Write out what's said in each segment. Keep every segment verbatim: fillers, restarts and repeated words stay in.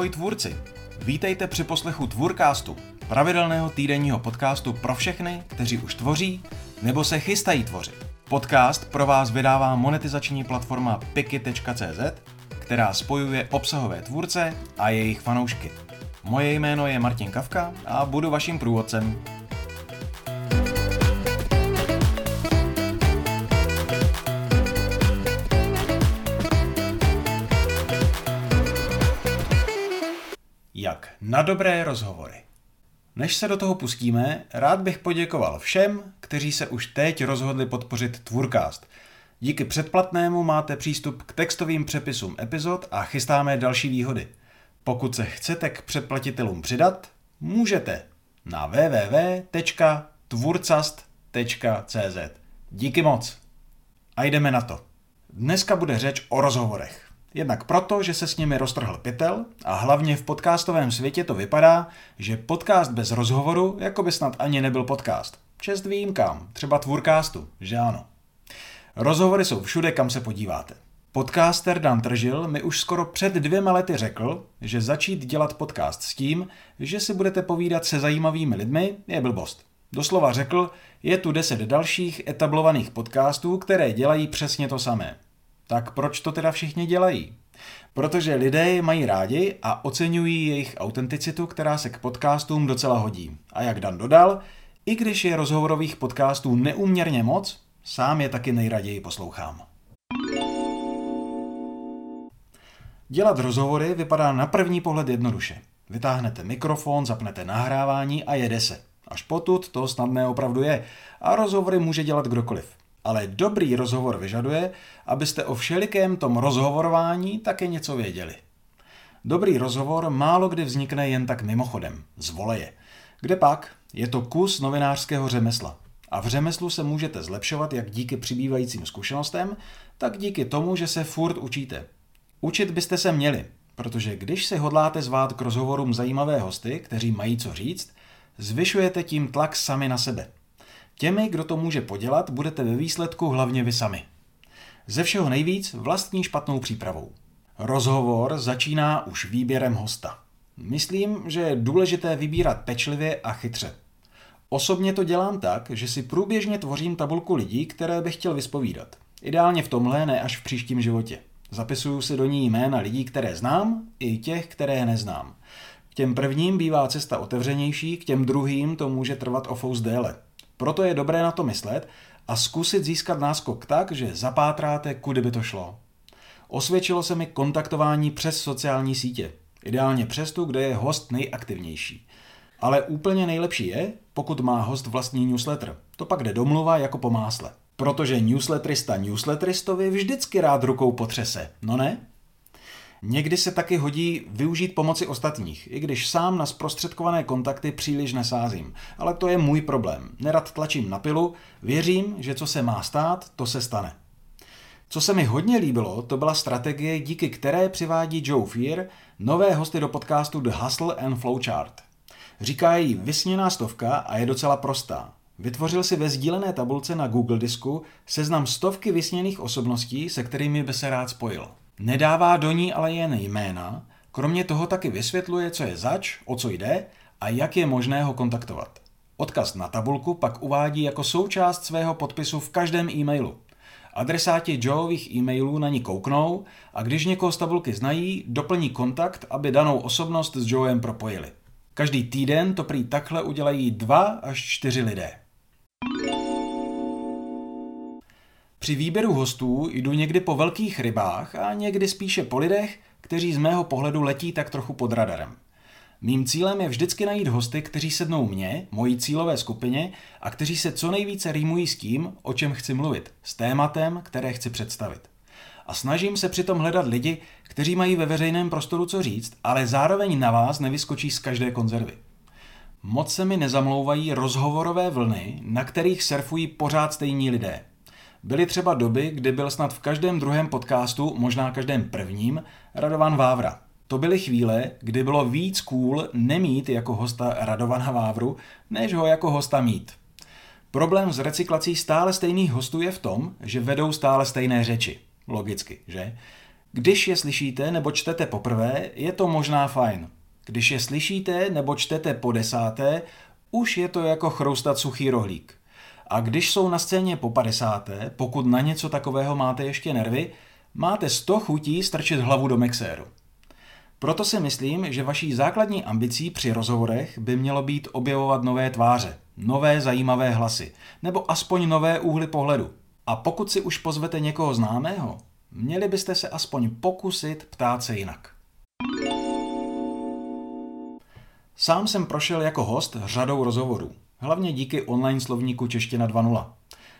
Ahoj tvůrci! Vítejte při poslechu Tvůrcastu, pravidelného týdenního podcastu pro všechny, kteří už tvoří nebo se chystají tvořit. Podcast pro vás vydává monetizační platforma P I K I tečka C Z, která spojuje obsahové tvůrce a jejich fanoušky. Moje jméno je Martin Kavka a budu vaším průvodcem. Jak na dobré rozhovory. Než se do toho pustíme, rád bych poděkoval všem, kteří se už teď rozhodli podpořit Tvůrcast. Díky předplatnému máte přístup k textovým přepisům epizod a chystáme další výhody. Pokud se chcete k předplatitelům přidat, můžete na w w w tečka tvůrcast tečka c z. Díky moc! A jdeme na to. Dneska bude řeč o rozhovorech. Jednak proto, že se s nimi roztrhl pytel a hlavně v podcastovém světě to vypadá, že podcast bez rozhovoru jako by snad ani nebyl podcast. Čest výjimkám, třeba Tvůrcastu, že ano. Rozhovory jsou všude, kam se podíváte. Podcaster Dan Tržil mi už skoro před dvěma lety řekl, že začít dělat podcast s tím, že si budete povídat se zajímavými lidmi, je blbost. Doslova řekl, je tu deset dalších etablovaných podcastů, které dělají přesně to samé. Tak proč to teda všichni dělají? Protože lidé mají rádi a oceňují jejich autenticitu, která se k podcastům docela hodí. A jak Dan dodal, i když je rozhovorových podcastů neúměrně moc, sám je taky nejraději poslouchám. Dělat rozhovory vypadá na první pohled jednoduše. Vytáhnete mikrofon, zapnete nahrávání a jede se. Až potud to snadné opravdu je a rozhovory může dělat kdokoliv. Ale dobrý rozhovor vyžaduje, abyste o všelikém tom rozhovorování také něco věděli. Dobrý rozhovor málo kdy vznikne jen tak mimochodem, z voleje. Kdepak, je to kus novinářského řemesla. A v řemeslu se můžete zlepšovat jak díky přibývajícím zkušenostem, tak díky tomu, že se furt učíte. Učit byste se měli, protože když si hodláte zvát k rozhovorům zajímavé hosty, kteří mají co říct, zvyšujete tím tlak sami na sebe. Těmi, kdo to může podělat, budete ve výsledku hlavně vy sami. Ze všeho nejvíc vlastní špatnou přípravou. Rozhovor začíná už výběrem hosta. Myslím, že je důležité vybírat pečlivě a chytře. Osobně to dělám tak, že si průběžně tvořím tabulku lidí, které bych chtěl vyspovídat. Ideálně v tomhle, ne až v příštím životě. Zapisuju si do ní jména lidí, které znám, i těch, které neznám. K těm prvním bývá cesta otevřenější, k těm druhým to může trvat o fous déle. Proto je dobré na to myslet a zkusit získat náskok tak, že zapátráte, kudy by to šlo. Osvědčilo se mi kontaktování přes sociální sítě, ideálně přes tu, kde je host nejaktivnější. Ale úplně nejlepší je, pokud má host vlastní newsletter. To pak jde domluva jako po másle. Protože newsletterista newsletteristovi vždycky rád rukou potřese, no ne? Někdy se taky hodí využít pomoci ostatních, i když sám na zprostředkované kontakty příliš nesázím. Ale to je můj problém. Nerad tlačím na pilu, věřím, že co se má stát, to se stane. Co se mi hodně líbilo, to byla strategie, díky které přivádí Joe Fear nové hosty do podcastu The Hustle and Flowchart. Říká jí vysněná stovka a je docela prostá. Vytvořil si ve sdílené tabulce na Google disku seznam stovky vysněných osobností, se kterými by se rád spojil. Nedává do ní ale jen jména, kromě toho taky vysvětluje, co je zač, o co jde a jak je možné ho kontaktovat. Odkaz na tabulku pak uvádí jako součást svého podpisu v každém e-mailu. Adresáti Joeových e-mailů na ní kouknou a když někoho z tabulky znají, doplní kontakt, aby danou osobnost s Joeem propojili. Každý týden to prý takhle udělají dva až čtyři lidé. Při výběru hostů jdu někdy po velkých rybách a někdy spíše po lidech, kteří z mého pohledu letí tak trochu pod radarem. Mým cílem je vždycky najít hosty, kteří sednou mně, mojí cílové skupině a kteří se co nejvíce rýmují s tím, o čem chci mluvit, s tématem, které chci představit. A snažím se přitom hledat lidi, kteří mají ve veřejném prostoru co říct, ale zároveň na vás nevyskočí z každé konzervy. Moc se mi nezamlouvají rozhovorové vlny, na kterých surfují pořád stejní lidé. Byly třeba doby, kdy byl snad v každém druhém podcastu, možná každém prvním, Radovan Vávra. To byly chvíle, kdy bylo víc cool nemít jako hosta Radovana Vávru, než ho jako hosta mít. Problém s recyklací stále stejných hostů je v tom, že vedou stále stejné řeči. Logicky, že? Když je slyšíte nebo čtete poprvé, je to možná fajn. Když je slyšíte nebo čtete po desáté, už je to jako chroustat suchý rohlík. A když jsou na scéně po padesáté, pokud na něco takového máte ještě nervy, máte sto chutí strčit hlavu do mixéru. Proto si myslím, že vaší základní ambicí při rozhovorech by mělo být objevovat nové tváře, nové zajímavé hlasy, nebo aspoň nové úhly pohledu. A pokud si už pozvete někoho známého, měli byste se aspoň pokusit ptát se jinak. Sám jsem prošel jako host řadou rozhovorů, hlavně díky online slovníku Čeština dva tečka nula.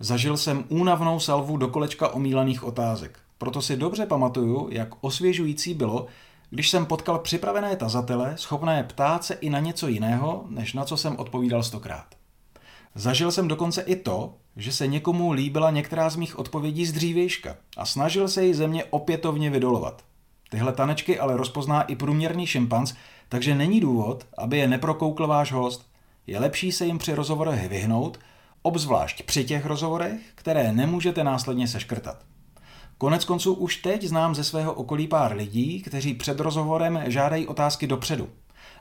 Zažil jsem únavnou salvu dokolečka omílaných otázek, proto si dobře pamatuju, jak osvěžující bylo, když jsem potkal připravené tazatele, schopné ptát se i na něco jiného, než na co jsem odpovídal stokrát. Zažil jsem dokonce i to, že se někomu líbila některá z mých odpovědí z dřívějška a snažil se ji ze mě opětovně vydolovat. Tyhle tanečky ale rozpozná i průměrný šimpanz, takže není důvod, aby je neprokoukl váš host. Je lepší se jim při rozhovorech vyhnout, obzvlášť při těch rozhovorech, které nemůžete následně seškrtat. Koneckonců už teď znám ze svého okolí pár lidí, kteří před rozhovorem žádají otázky dopředu.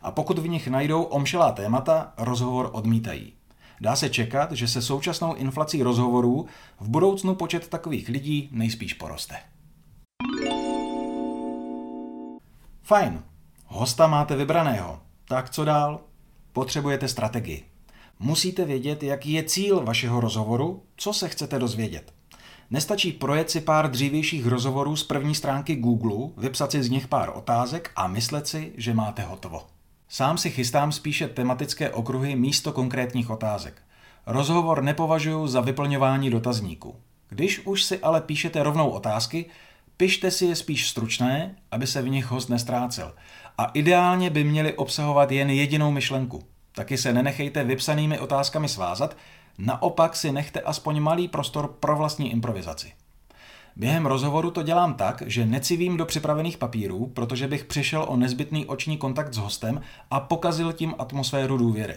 A pokud v nich najdou omšelá témata, rozhovor odmítají. Dá se čekat, že se současnou inflací rozhovorů v budoucnu počet takových lidí nejspíš poroste. Fajn, hosta máte vybraného. Tak co dál? Potřebujete strategii. Musíte vědět, jaký je cíl vašeho rozhovoru, co se chcete dozvědět. Nestačí projet si pár dřívějších rozhovorů z první stránky Google, vypsat si z nich pár otázek a myslet si, že máte hotovo. Sám si chystám spíše tematické okruhy místo konkrétních otázek. Rozhovor nepovažuji za vyplňování dotazníků. Když už si ale píšete rovnou otázky, pište si je spíš stručné, aby se v nich host nestrácel. A ideálně by měly obsahovat jen jedinou myšlenku. Taky se nenechejte vypsanými otázkami svázat, naopak si nechte aspoň malý prostor pro vlastní improvizaci. Během rozhovoru to dělám tak, že necivím do připravených papírů, protože bych přišel o nezbytný oční kontakt s hostem a pokazil tím atmosféru důvěry.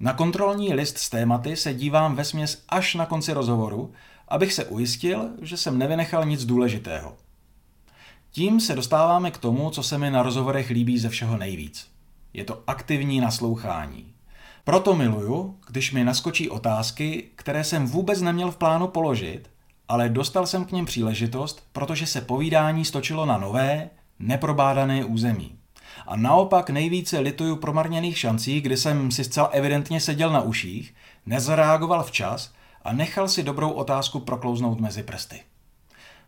Na kontrolní list s tématy se dívám vesměs až na konci rozhovoru, abych se ujistil, že jsem nevynechal nic důležitého. Tím se dostáváme k tomu, co se mi na rozhovorech líbí ze všeho nejvíc. Je to aktivní naslouchání. Proto miluju, když mi naskočí otázky, které jsem vůbec neměl v plánu položit, ale dostal jsem k něm příležitost, protože se povídání stočilo na nové, neprobádané území. A naopak nejvíce lituju promarněných šancí, kdy jsem si zcela evidentně seděl na uších, nezareagoval včas a nechal si dobrou otázku proklouznout mezi prsty.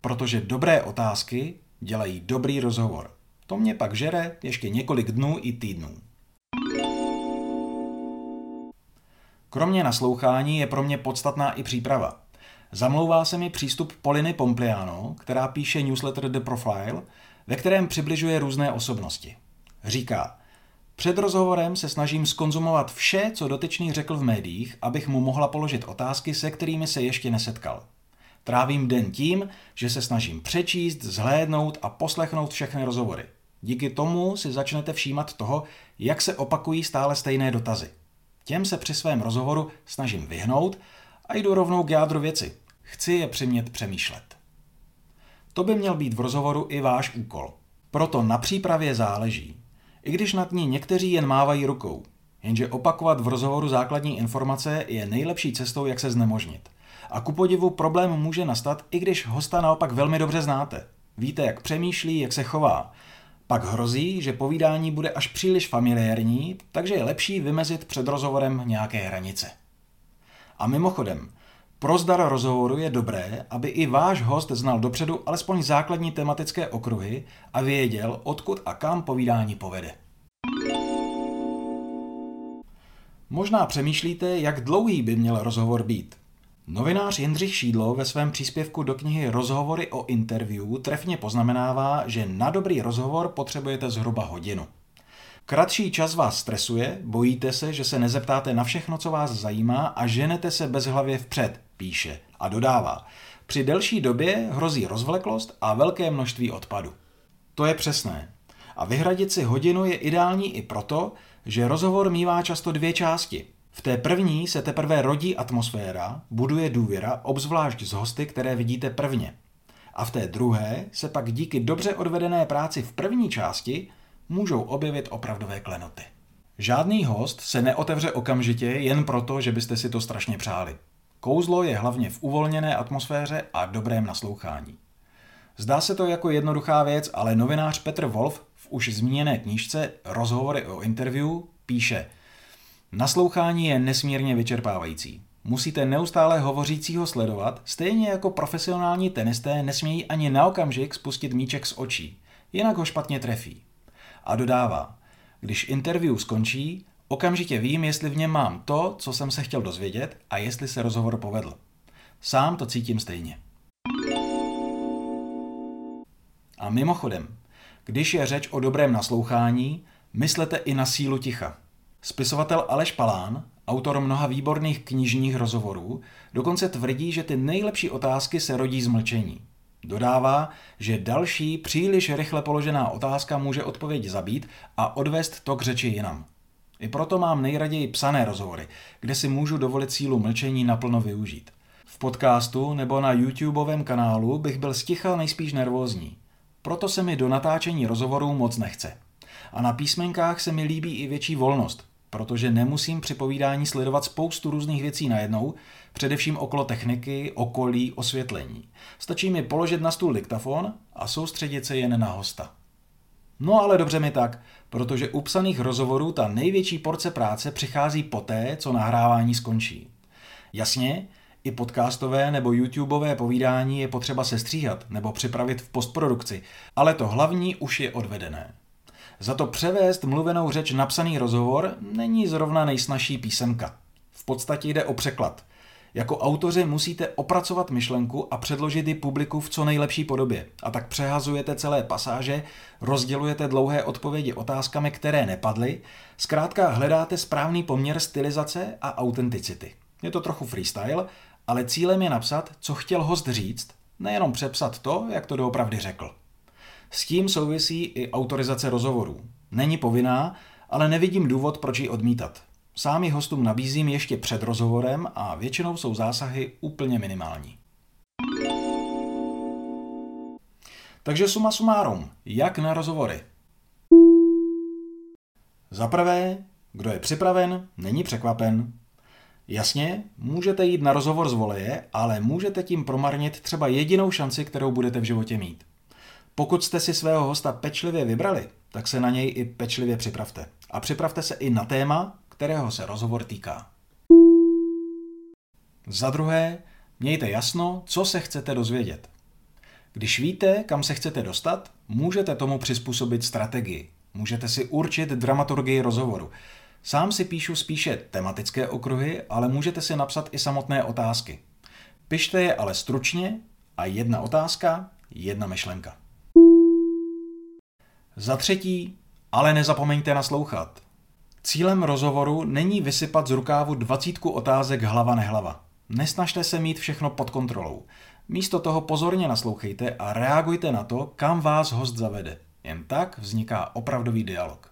Protože dobré otázky dělají dobrý rozhovor. To mě pak žere ještě několik dnů i týdnů. Kromě naslouchání je pro mě podstatná i příprava. Zamlouvá se mi přístup Poliny Pompliano, která píše newsletter The Profile, ve kterém přibližuje různé osobnosti. Říká, před rozhovorem se snažím skonzumovat vše, co dotyčný řekl v médiích, abych mu mohla položit otázky, se kterými se ještě nesetkal. Trávím den tím, že se snažím přečíst, zhlédnout a poslechnout všechny rozhovory. Díky tomu si začnete všímat toho, jak se opakují stále stejné dotazy. Těm se při svém rozhovoru snažím vyhnout a jdu rovnou k jádru věci. Chci je přimět přemýšlet. To by měl být v rozhovoru i váš úkol. Proto na přípravě záleží. I když nad ní někteří jen mávají rukou. Jenže opakovat v rozhovoru základní informace je nejlepší cestou, jak se znemožnit. A ku podivu problém může nastat, i když hosta naopak velmi dobře znáte. Víte, jak přemýšlí, jak se chová. Pak hrozí, že povídání bude až příliš familiární, takže je lepší vymezit před rozhovorem nějaké hranice. A mimochodem, pro zdar rozhovoru je dobré, aby i váš host znal dopředu alespoň základní tematické okruhy a věděl, odkud a kam povídání povede. Možná přemýšlíte, jak dlouhý by měl rozhovor být. Novinář Jindřich Šídlo ve svém příspěvku do knihy Rozhovory o interview trefně poznamenává, že na dobrý rozhovor potřebujete zhruba hodinu. Kratší čas vás stresuje, bojíte se, že se nezeptáte na všechno, co vás zajímá a ženete se bezhlavě vpřed, píše a dodává. Při delší době hrozí rozvleklost a velké množství odpadu. To je přesné. A vyhradit si hodinu je ideální i proto, že rozhovor mívá často dvě části. V té první se teprve rodí atmosféra, buduje důvěra, obzvlášť z hosty, které vidíte prvně. a v té druhé se pak díky dobře odvedené práci v první části můžou objevit opravdové klenoty. Žádný host se neotevře okamžitě jen proto, že byste si to strašně přáli. Kouzlo je hlavně v uvolněné atmosféře a dobrém naslouchání. Zdá se to jako jednoduchá věc, ale novinář Petr Wolf v už zmíněné knížce Rozhovory o interview píše: Naslouchání je nesmírně vyčerpávající. Musíte neustále hovořícího sledovat, stejně jako profesionální tenisté nesmějí ani na okamžik spustit míček z očí, jinak ho špatně trefí. A dodává: Když interview skončí, okamžitě vím, jestli v něm mám to, co jsem se chtěl dozvědět a jestli se rozhovor povedl. Sám to cítím stejně. A mimochodem, když je řeč o dobrém naslouchání, myslete i na sílu ticha. Spisovatel Aleš Palán, autor mnoha výborných knižních rozhovorů, dokonce tvrdí, že ty nejlepší otázky se rodí z mlčení. Dodává, že další, příliš rychle položená otázka může odpověď zabít a odvést to k řeči jinam. I proto mám nejraději psané rozhovory, kde si můžu dovolit sílu mlčení naplno využít. V podcastu nebo na YouTubeovém kanálu bych byl zticha nejspíš nervózní. Proto se mi do natáčení rozhovorů moc nechce. A na písmenkách se mi líbí i větší volnost, protože nemusím při povídání sledovat spoustu různých věcí najednou, především okolo techniky, okolí, osvětlení. Stačí mi položit na stůl diktafon a soustředit se jen na hosta. No ale dobře mi tak, protože u psaných rozhovorů ta největší porce práce přichází poté, co nahrávání skončí. Jasně, i podcastové nebo YouTubeové povídání je potřeba sestříhat nebo připravit v postprodukci, ale to hlavní už je odvedené. Za to převést mluvenou řeč na psaný rozhovor není zrovna nejsnažší písemka. V podstatě jde o překlad. Jako autoři musíte opracovat myšlenku a předložit ji publiku v co nejlepší podobě. A tak přehazujete celé pasáže, rozdělujete dlouhé odpovědi otázkami, které nepadly, zkrátka hledáte správný poměr stylizace a autenticity. Je to trochu freestyle, ale cílem je napsat, co chtěl host říct, nejenom přepsat to, jak to doopravdy řekl. S tím souvisí i autorizace rozhovorů. Není povinná, ale nevidím důvod, proč ji odmítat. Sám ji hostům nabízím ještě před rozhovorem a většinou jsou zásahy úplně minimální. Takže suma sumárum, jak na rozhovory? Za prvé, kdo je připraven, není překvapen. Jasně, můžete jít na rozhovor z voleje, ale můžete tím promarnit třeba jedinou šanci, kterou budete v životě mít. Pokud jste si svého hosta pečlivě vybrali, tak se na něj i pečlivě připravte. A připravte se i na téma, kterého se rozhovor týká. Za druhé, mějte jasno, co se chcete dozvědět. Když víte, kam se chcete dostat, můžete tomu přizpůsobit strategii. Můžete si určit dramaturgii rozhovoru. Sám si píšu spíše tematické okruhy, ale můžete si napsat i samotné otázky. Pište je ale stručně a jedna otázka, jedna myšlenka. Za třetí, ale nezapomeňte naslouchat. Cílem rozhovoru není vysypat z rukávu dvacítku otázek hlava nehlava. Nesnažte se mít všechno pod kontrolou. Místo toho pozorně naslouchejte a reagujte na to, kam vás host zavede. Jen tak vzniká opravdový dialog.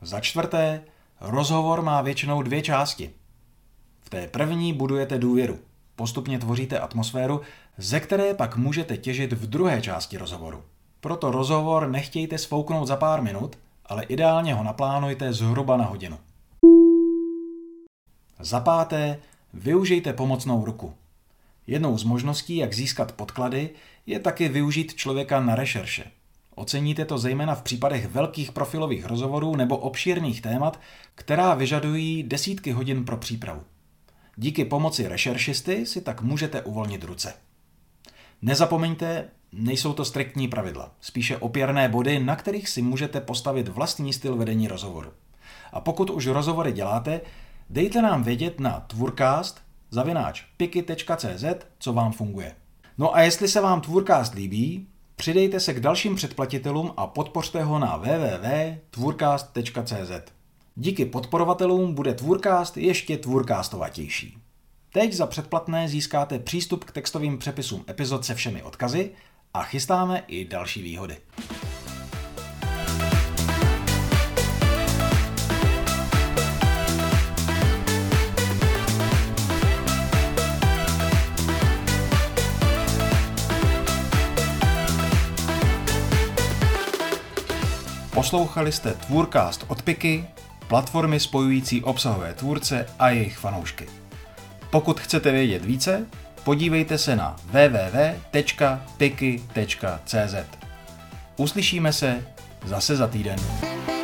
Za čtvrté, rozhovor má většinou dvě části. V té první budujete důvěru. Postupně tvoříte atmosféru, ze které pak můžete těžit v druhé části rozhovoru. Proto rozhovor nechtějte sfouknout za pár minut, ale ideálně ho naplánujte zhruba na hodinu. Za páté, využijte pomocnou ruku. Jednou z možností, jak získat podklady, je taky využít člověka na rešerše. Oceníte to zejména v případech velkých profilových rozhovorů nebo obšírných témat, která vyžadují desítky hodin pro přípravu. Díky pomoci rešeršisty si tak můžete uvolnit ruce. Nezapomeňte, nejsou to striktní pravidla, spíše opěrné body, na kterých si můžete postavit vlastní styl vedení rozhovoru. A pokud už rozhovory děláte, dejte nám vědět na Tvůrcast zavináč P I K I tečka C Z, co vám funguje. No a jestli se vám Tvůrcast líbí, přidejte se k dalším předplatitelům a podpořte ho na w w w tečka tvůrcast tečka c z. Díky podporovatelům bude Tvůrcast ještě tvůrcastovatější. Teď za předplatné získáte přístup k textovým přepisům epizod se všemi odkazy a chystáme i další výhody. Poslouchali jste Tvůrcast od PIKI, platformy spojující obsahové tvůrce a jejich fanoušky. Pokud chcete vědět více, podívejte se na w w w tečka piki tečka cz. Uslyšíme se zase za týden.